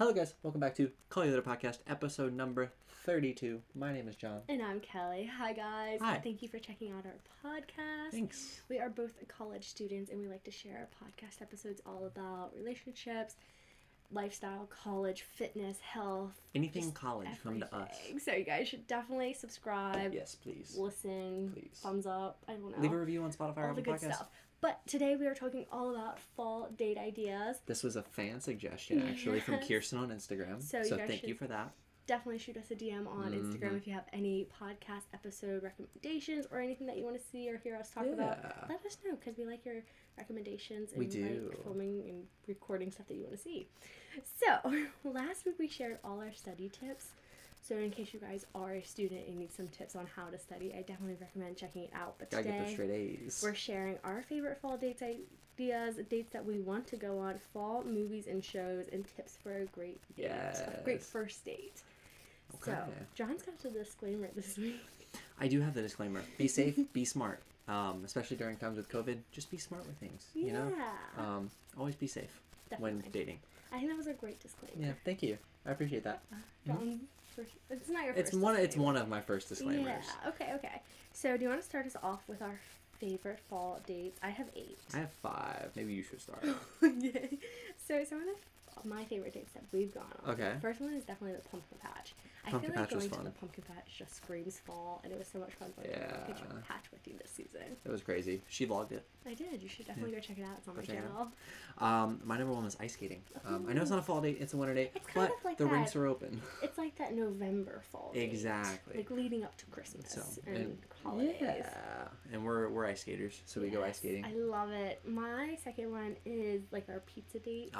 Hello guys, welcome back to Call You Later Podcast, episode number 32. My name is John. And I'm Kelly. Hi guys. Hi. Thank you for checking out our podcast. Thanks. We are both college students and we like to share our podcast episodes all about relationships, lifestyle, college, fitness, health. Anything college, everything. Come to us. So you guys should definitely subscribe. Yes, please. Listen. Please. Thumbs up. I don't know. Leave a review on Spotify or all the good podcast. Stuff. But today we are talking all about fall date ideas. This was a fan suggestion, actually, yes. From Kirsten on Instagram. So thank you for that. Definitely shoot us a DM on Instagram if you have any podcast episode recommendations or anything that you want to see or hear us talk about. Let us know because we like your recommendations and like filming and recording stuff that you want to see. So last week we shared all our study tips. So in case you guys are a student and need some tips on how to study, I definitely recommend checking it out. But today, get those straight A's. We're sharing our favorite fall dates ideas, dates that we want to go on, fall movies and shows, and tips for a great date, a great first date. Okay. So John's got the disclaimer this week. I do have the disclaimer. Be safe, be smart. Especially during times with COVID, just be smart with things. Yeah. You know? Always be safe definitely. When dating. I think that was a great disclaimer. Yeah, thank you. I appreciate that. It's not your first It's one of my first disclaimers. Yeah, okay. So do you want to start us off with our favorite fall dates? I have 8. I have 5. Maybe you should start. Okay. So some of my favorite dates that we've gone on. Okay. The first one is definitely the pumpkin patch. I feel like going to the pumpkin patch just screams fall, and it was so much fun going to the pumpkin patch with you this season. It was crazy. She vlogged it. I did. You should definitely go check it out. It's on my channel. My number 1 was ice skating. I know it's not a fall date, it's a winter date, but like the rinks are open. It's like that November fall date. Exactly. Like leading up to Christmas and holidays. Yeah. And we're ice skaters, so we go ice skating. I love it. My second one is like our pizza date. Oh,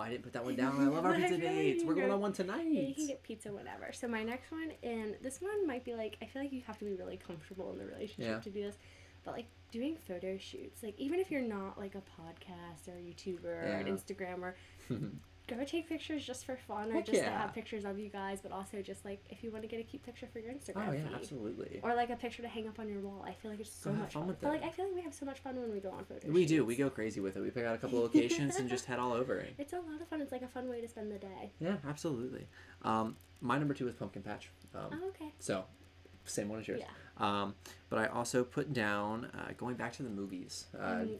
I didn't put that one down. I love our pizza dates. We're going on one tonight. Yeah, you can get pizza, whatever. So my next one, and this one might be like, I feel like you have to be really comfortable in the relationship to do this, but like doing photo shoots, like even if you're not like a podcast or a YouTuber or an Instagrammer, go take pictures just for fun or to have pictures of you guys, but also just like if you want to get a cute picture for your Instagram feed. Absolutely. Or like a picture to hang up on your wall. I feel like it's so much fun with that. Like I feel like we have so much fun when we go on photo shoots. We do. We go crazy with it. We pick out a couple locations and just head all over. It's a lot of fun. It's like a fun way to spend the day. Yeah, absolutely. My number 2 is pumpkin patch. So, same one as yours. Yeah. But I also put down going back to the movies.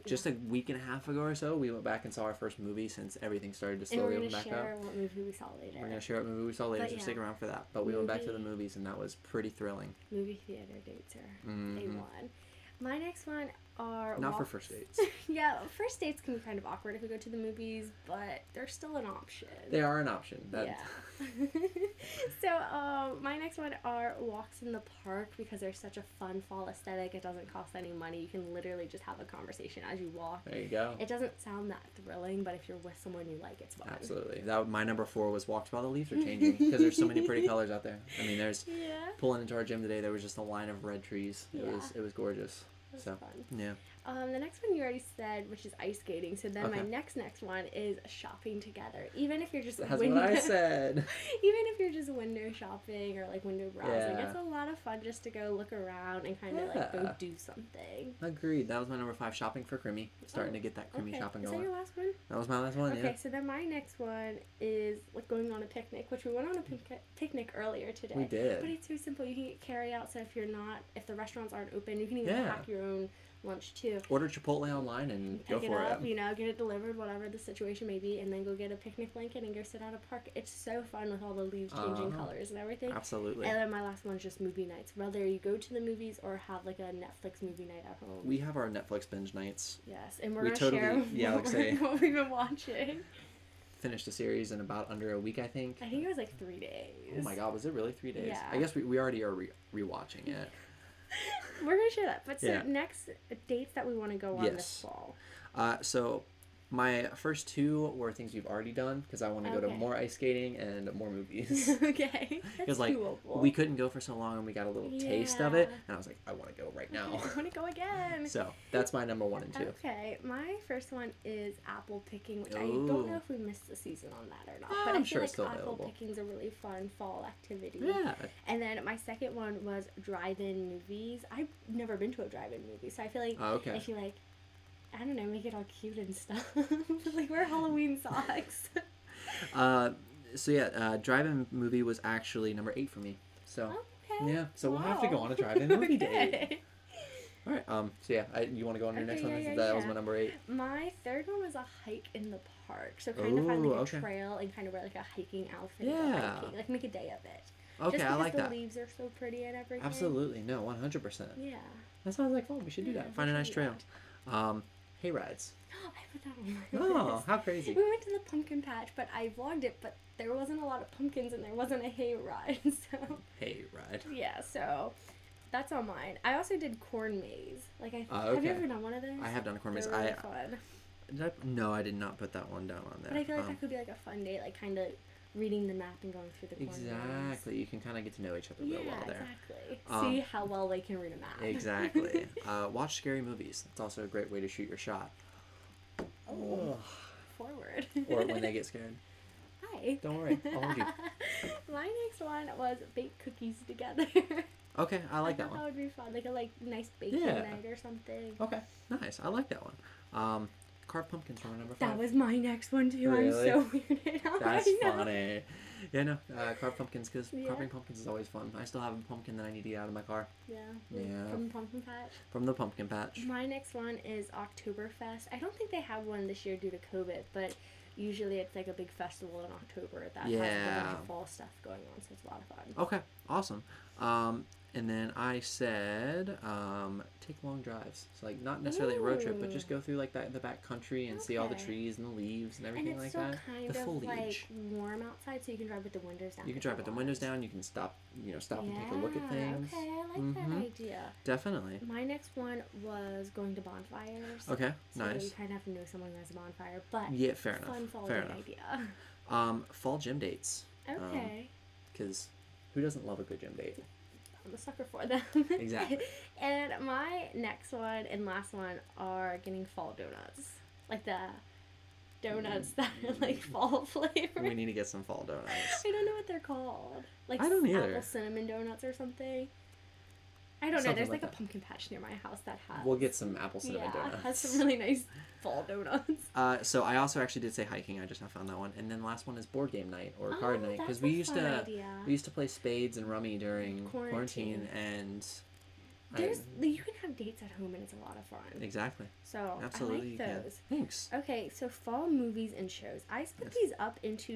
Just a week and a half ago or so, we went back and saw our first movie since everything started to slowly open back up. We're going to share what movie we saw later, so stick around for that. But we went back to the movies, and that was pretty thrilling. Movie theater dates are A1. My next one are... Not for first dates. Yeah, first dates can be kind of awkward if we go to the movies, but they're still an option. They are an option. So, my next one are walks in the park because they're such a fun fall aesthetic. It doesn't cost any money. You can literally just have a conversation as you walk. There you go. It doesn't sound that thrilling, but if you're with someone you like, it's fun. Absolutely. My number 4 was walks while the leaves are changing because there's so many pretty colors out there. I mean, there's... Yeah. Pulling into our gym today, there was just a line of red trees. It was gorgeous. That's fun. Yeah. The next one you already said, which is ice skating. So then my next one is shopping together. Even if you're just even if you're just window shopping or like window browsing, it's a lot of fun just to go look around and kind of like go do something. Agreed. That was my number 5, shopping for creamy. Starting to get that creamy shopping going. Is that your last one? That was my last one. Okay, so then my next one is like going on a picnic, which we went on a picnic earlier today. We did. But it's so simple. You can get carry out. So if the restaurants aren't open, you can even pack your own lunch too. Order Chipotle online and go for it. You know, get it delivered, whatever the situation may be, and then go get a picnic blanket and go sit out a park. It's so fun with all the leaves changing colors and everything. Absolutely. And then my last one is just movie nights. Whether you go to the movies or have like a Netflix movie night at home. We have our Netflix binge nights. Yes, and we're going to share what we've been watching. Finished the series in about under a week, I think. I think it was like 3 days. Oh my God, was it really 3 days? Yeah. I guess we already are rewatching it. We're going to share that. But so next, dates that we want to go on this fall. So my first 2 were things you've already done because I want to go to more ice skating and more movies. Okay. Because like we couldn't go for so long and we got a little taste of it. And I was like, I want to go right now. I want to go again. So that's my number 1 and 2. Okay. My first one is apple picking, which I don't know if we missed the season on that or not. But I'm sure it's still available. Apple picking is a really fun fall activity. Yeah. And then my second one was drive-in movies. I've never been to a drive-in movie. So I feel like if you like... I don't know, make it all cute and stuff. Like, wear Halloween socks. So yeah, drive-in movie was actually number 8 for me. So okay. Yeah, so wow. We'll have to go on a drive-in movie day. All right. So yeah, you want to go on to your next one? Yeah, that was my number 8. My third one was a hike in the park. So kind of find like a trail and kind of wear like a hiking outfit. Yeah. Hiking. Like make a day of it. Okay, just I like that. The leaves are so pretty and everything. Absolutely. No, 100%. Yeah. That sounds like fun. We should do that. Find a nice trail. Hay rides. I put that on my list. Oh, how crazy. We went to the pumpkin patch, but I vlogged it, but there wasn't a lot of pumpkins and there wasn't a hay ride, so. Hay ride. Yeah, so that's on mine. I also did corn maze. Like, okay. Have you ever done one of those? I have done a corn maze. Really fun. No, I did not put that one down on there. But I feel like that could be like a fun day, like kind of reading the map and going through the corn maze. Exactly. You can kind of get to know each other real well there. Exactly. See how well they can read a map. Exactly. Watch scary movies. It's also a great way to shoot your shot. Oh. Forward. Or when they get scared. Hi. Don't worry. I'll hold you. My next one was bake cookies together. Okay, I like that one. That would be fun. Like a nice baking night or something. Okay, nice. I like that one. Carve pumpkins for my number 5. That was my next one too. Really? I'm so weirded out. That's funny. Yeah, no. Carve pumpkins because carving pumpkins is always fun. I still have a pumpkin that I need to get out of my car. Yeah. From the pumpkin patch. From the pumpkin patch. My next one is Oktoberfest. I don't think they have one this year due to COVID, but usually it's like a big festival in October at that time. There's like fall stuff going on, so it's a lot of fun. Okay, awesome. And then I said, take long drives. So, like, not necessarily a road trip, but just go through, like, the back country and see all the trees and the leaves and everything like that. And it's still kind of, like, warm outside, so you can drive with the windows down. You can drive with the windows down. You can stop and take a look at things. Okay, I like that idea. Definitely. My next one was going to bonfires. Okay, so nice. So you kind of have to know someone who has a bonfire, but fair enough. Fun fall gym idea. Fall gym dates. Okay. Because who doesn't love a good gym date? I'm a sucker for them. Exactly. And my next one and last one are getting fall donuts. Like the donuts that are like fall flavored. We need to get some fall donuts. I don't know what they're called. Like I don't either. Apple cinnamon donuts or something. I don't know. There's like a pumpkin patch near my house that has. We'll get some apple cinnamon donuts. Has some really nice fall donuts. So I also actually did say hiking. I just now found that one. And then last one is board game night or card night because we used to play spades and rummy during quarantine and. You can have dates at home and it's a lot of fun. Exactly. So absolutely, I like those. Yeah. Thanks. Okay, so fall movies and shows. I split these up into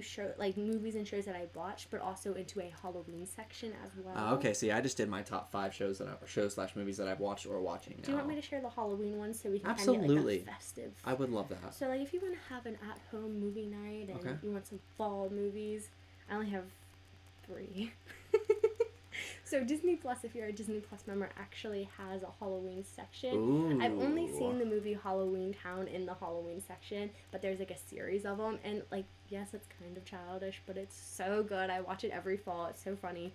movies and shows that I watched, but also into a Halloween section as well. Okay, see, I just did my top 5 shows/movies that I've watched or watching now. Do you want me to share the Halloween ones so we can kind of get like that festive? I would love that. So like, if you want to have an at-home movie night and you want some fall movies, I only have 3. So Disney Plus, if you're a Disney Plus member, actually has a Halloween section. Ooh. I've only seen the movie Halloweentown in the Halloween section, but there's like a series of them. And like, yes, it's kind of childish, but it's so good. I watch it every fall. It's so funny.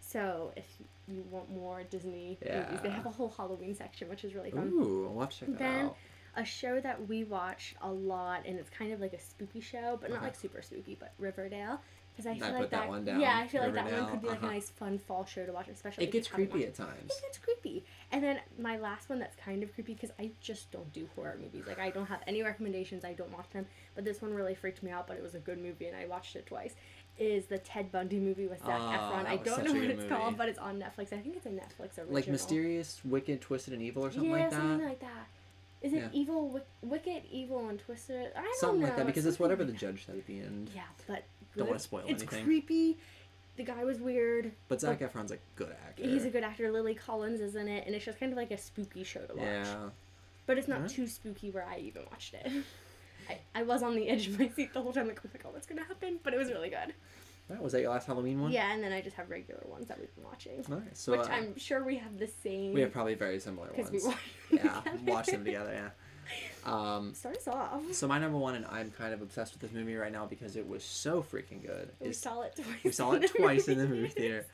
So if you want more Disney movies, they have a whole Halloween section, which is really fun. Ooh, I'll have to check that out. A show that we watch a lot, and it's kind of like a spooky show, but not like super spooky, but Riverdale. Because I feel like that one down. Yeah, I feel like that one could be like a nice, fun fall show to watch, especially. It gets creepy at times. It gets creepy. And then my last one that's kind of creepy because I just don't do horror movies. Like, I don't have any recommendations. I don't watch them. But this one really freaked me out, but it was a good movie, and I watched it twice. Is the Ted Bundy movie with Zac Efron. I don't know what it's called, but it's on Netflix. I think it's a Netflix original. Like Mysterious, Wicked, Twisted, and Evil or something like that? Yeah, something like that. Is it Wicked, Evil, and Twisted? I don't know. Something like that, because it's whatever the judge said at the end. Yeah, but... Don't want to spoil anything. It's creepy. The guy was weird. But Zac Efron's a good actor. He's a good actor. Lily Collins is in it. And it's just kind of like a spooky show to watch. Yeah. But it's not too spooky where I even watched it. I was on the edge of my seat the whole time. Like, oh my God, what's going to happen? But it was really good. Was that your last Halloween one? Yeah, and then I just have regular ones that we've been watching. Nice. So, which I'm sure we have the same. We have probably very similar ones. Because we watch them together, start us off. So my number 1, and I'm kind of obsessed with this movie right now because it was so freaking good. We saw it twice in the movie theater.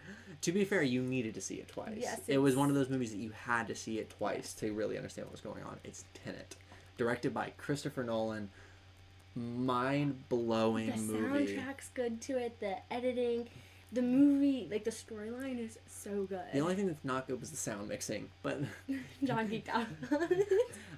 To be fair, you needed to see it twice. Yes, it was one of those movies that you had to see it twice to really understand what was going on. It's Tenet, directed by Christopher Nolan. Mind-blowing movie. The soundtrack's good to it. The editing. The movie, like, the storyline is so good. The only thing that's not good was the sound mixing, but... John geeked out.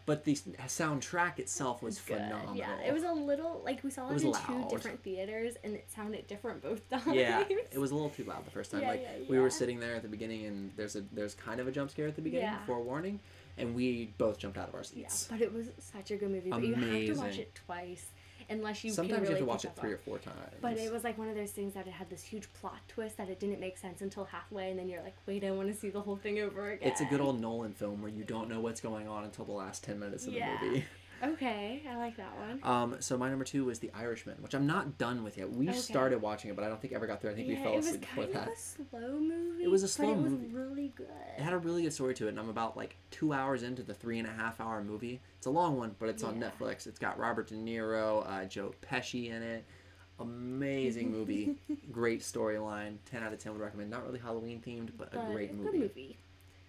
But the soundtrack itself was phenomenal. Yeah, it was a little, like, we saw it in two different theaters, and it sounded different both times. Yeah, it was a little too loud the first time. Yeah, like, we were sitting there at the beginning, and there's kind of a jump scare at the beginning, forewarning, and we both jumped out of our seats. Yeah, but it was such a good movie. Amazing. But you have to watch it twice. Unless you sometimes can really you have to watch it three or four times. But it was like one of those things that it had this huge plot twist that it didn't make sense until halfway, and then you're like, wait, I want to see the whole thing over again. It's a good old Nolan film where you don't know what's going on until the last 10 minutes of the movie. Okay, I like that one. So my number 2 was The Irishman, which I'm not done with yet. We started watching it, but I don't think ever got through. I think we fell asleep before that. It was kind of a slow movie. It was a slow movie. It was really good. It had a really good story to it, and I'm about like 2 hours into the 3.5 hour movie. It's a long one, but it's on Netflix. It's got Robert De Niro, Joe Pesci in it. Amazing movie. Great storyline. 10 out of 10 would recommend. Not really Halloween themed, but a great movie. Good movie.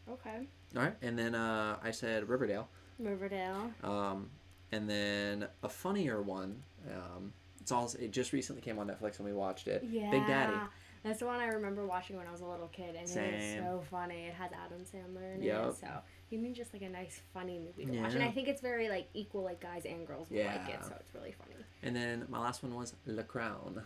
Okay. All right, and then I said Riverdale. Riverdale. And then a funnier one. It just recently came on Netflix and we watched it. Yeah. Big Daddy. That's the one I remember watching when I was a little kid, and it was so funny. It has Adam Sandler in it, so you mean just like a nice funny movie to watch. And I think it's very like equal, like guys and girls will like it, so it's really funny. And then my last one was The Crown.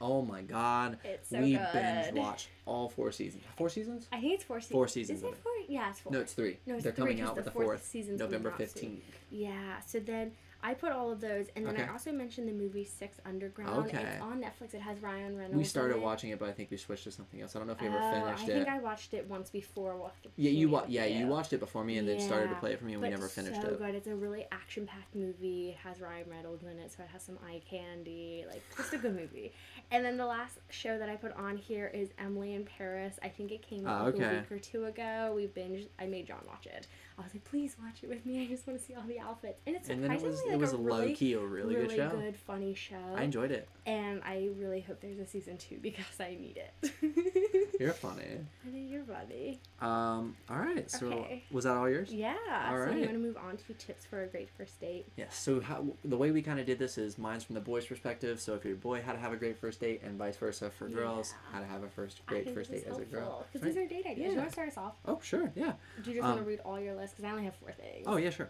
Oh my God. It's so good. We binge watched all 4 seasons. 4 seasons? I think it's 4 seasons. 4 seasons. Is it 4? Yeah, it's 4. No, it's 3. No, it's They're 3 coming out with the fourth season November 15th. Yeah, so then I put all of those, and then I also mentioned the movie Six Underground. Okay. It's on Netflix. It has Ryan Reynolds. We started watching it, but I think we switched to something else. I don't know if we ever finished it. I think I watched it once before. You watched it before me, and then started to play it for me, and we never finished it. It's so good. It's a really action-packed movie. It has Ryan Reynolds in it, so it has some eye candy. Like, just a good movie. And then the last show that I put on here is Emily in Paris. I think it came out a week or 2 ago. We binged. I made John watch it. I was like, please watch it with me. I just want to see all the outfits. And it's surprisingly it was a really, low-key, really good show. Really good, funny show. I enjoyed it. And I really hope there's a season 2 because I need it. You're funny. I know you're funny. All right. So was that all yours? Yeah. All right. So you want to move on to tips for a great first date? Yes. So the way we kind of did this is mine's from the boy's perspective. So if you're a boy, how to have a great first date, and vice versa for girls, how to have a great first date as a girl. Because these are date ideas. Yeah. You want to start us off? Oh, sure. Yeah. Do you just want to read all your lists? Because I only have 4 things. Oh, yeah, sure.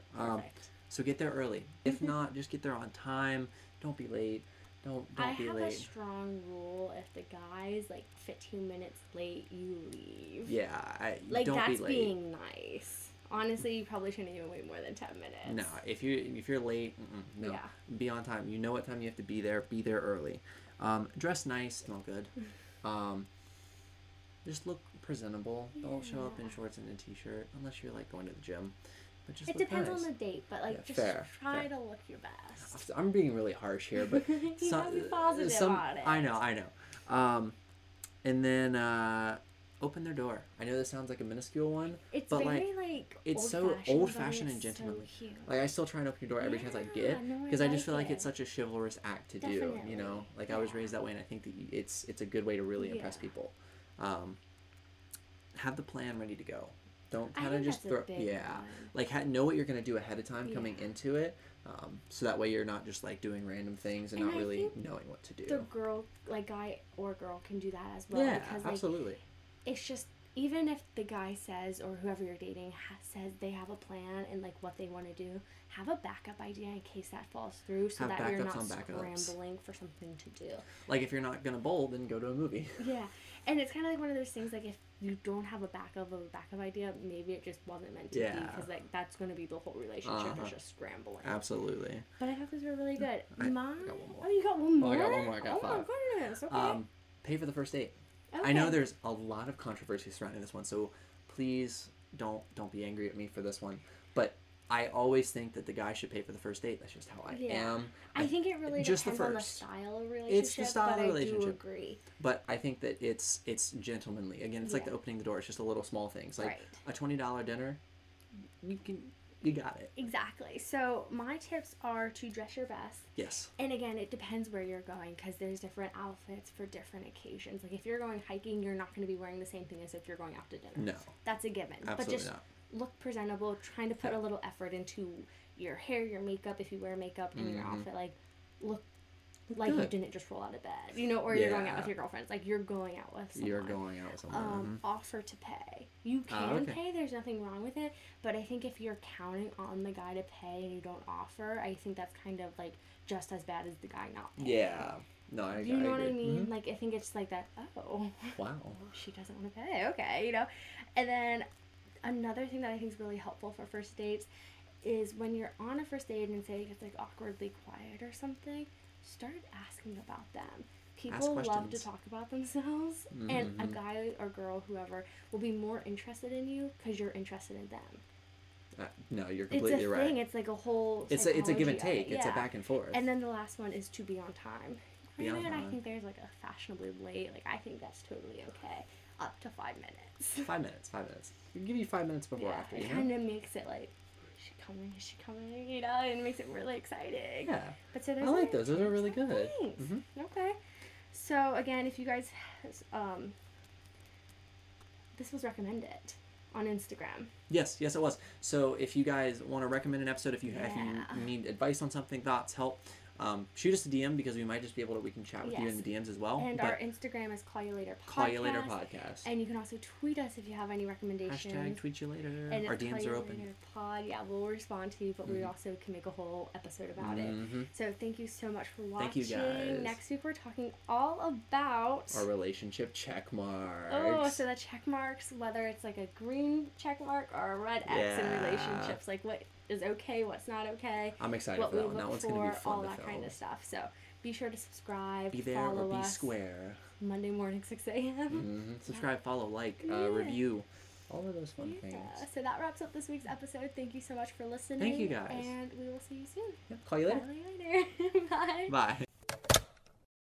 So get there early. If not, just get there on time. Don't be late. Don't be late. I have a strong rule: if the guy's like 15 minutes late, you leave. Yeah, don't be late. Being nice. Honestly, you probably shouldn't even wait more than 10 minutes. No, if you're late, no. Yeah. Be on time. You know what time you have to be there. Be there early. Dress nice, smell good. Just look presentable. Yeah. Don't show up in shorts and a t-shirt unless you're like going to the gym. It depends on the date, but like just try to look your best. I'm being really harsh here, but you gotta be positive on it. I know. And then open their door. I know this sounds like a minuscule one, but it's so old fashioned and gentlemanly. So like I still try and open your door every chance I get because I just feel like it's such a chivalrous act to do. You know, like I was raised that way, and I think that it's a good way to really impress people. Have the plan ready to go. Don't kind of just throw, know what you're going to do ahead of time coming into it, so that way you're not just like doing random things and not really knowing what to do. The girl, like guy or girl, can do that as well. Yeah, because, like, absolutely. It's just, even if the guy says, or whoever you're dating says they have a plan and like what they want to do, have a backup idea in case that falls through, so that you're not scrambling for something to do. Like if you're not going to bowl, then go to a movie. Yeah. And it's kind of like one of those things, like if you don't have a backup idea, maybe it just wasn't meant to be, because like that's going to be the whole relationship is just scrambling. Absolutely. But I thought these were really good. I got one more. Oh, you got one more? I got one more. I got 5. Oh my goodness. Okay. Pay for the first date. Okay. I know there's a lot of controversy surrounding this one, so please don't be angry at me for this one. But I always think that the guy should pay for the first date. That's just how I am. I think it really depends on the style of relationship. It's the style of relationship. I do agree. But I think that it's gentlemanly. Again, it's like the opening the door. It's just a little small things. Like a $20 dinner, you got it. Exactly. So my tips are to dress your best. Yes. And again, it depends where you're going, because there's different outfits for different occasions. Like if you're going hiking, you're not going to be wearing the same thing as if you're going out to dinner. No. That's a given. Absolutely but just not. Look presentable, trying to put a little effort into your hair, your makeup, if you wear makeup, and your outfit. Like, look Like, good. You didn't just roll out of bed, you know, or you're going out with your girlfriends. Like, you're going out with someone. You're going out with someone. Offer to pay. You can pay. There's nothing wrong with it. But I think if you're counting on the guy to pay and you don't offer, I think that's kind of, like, just as bad as the guy not paying. Yeah. No, I agree. You know what I mean? Mm-hmm. Like, I think it's like that, oh. Wow. She doesn't want to pay. Okay, you know. And then another thing that I think is really helpful for first dates is when you're on a first date and say it's, like, awkwardly quiet or something, start asking about them. People love to talk about themselves, mm-hmm. and a guy or girl, whoever, will be more interested in you because you're interested in them. No, you're completely right. It's a thing. It's like a whole. It's a give and take. It's a back and forth. And then the last one is to be on time. I think there's like a fashionably late. Like I think that's totally okay. Up to 5 minutes. 5 minutes. 5 minutes. We can give you 5 minutes before after. It kind of makes it like, is she coming? You know, and it makes it really exciting. Yeah. But so there's. I like those. Those are really good. Mm-hmm. Okay. So again, if you guys, this was recommended. On Instagram. Yes, it was. So if you guys want to recommend an episode, if you need advice on something, thoughts, help, shoot us a DM because we might just be able to, we can chat with you in the DMs as well. And our Instagram is Call You Later Podcast. Call You Later Podcast. And you can also tweet us if you have any recommendations. # tweet you later. And our DMs are open. Pod. Yeah, we'll respond to you, but we also can make a whole episode about it. So thank you so much for watching. Thank you guys. Next week we're talking all about our relationship check marks. Oh, so the check marks, whether it's like a green check mark or a red X in relationships, like what is okay, what's not okay. I'm excited for that one. That one's going to be fun. All that kind of stuff. So be sure to subscribe, be there or be square. Monday morning, 6 a.m. Subscribe, follow, like, review, all of those fun things. So that wraps up this week's episode. Thank you so much for listening. Thank you guys. And we will see you soon. Yep. Call you later. Bye. Bye.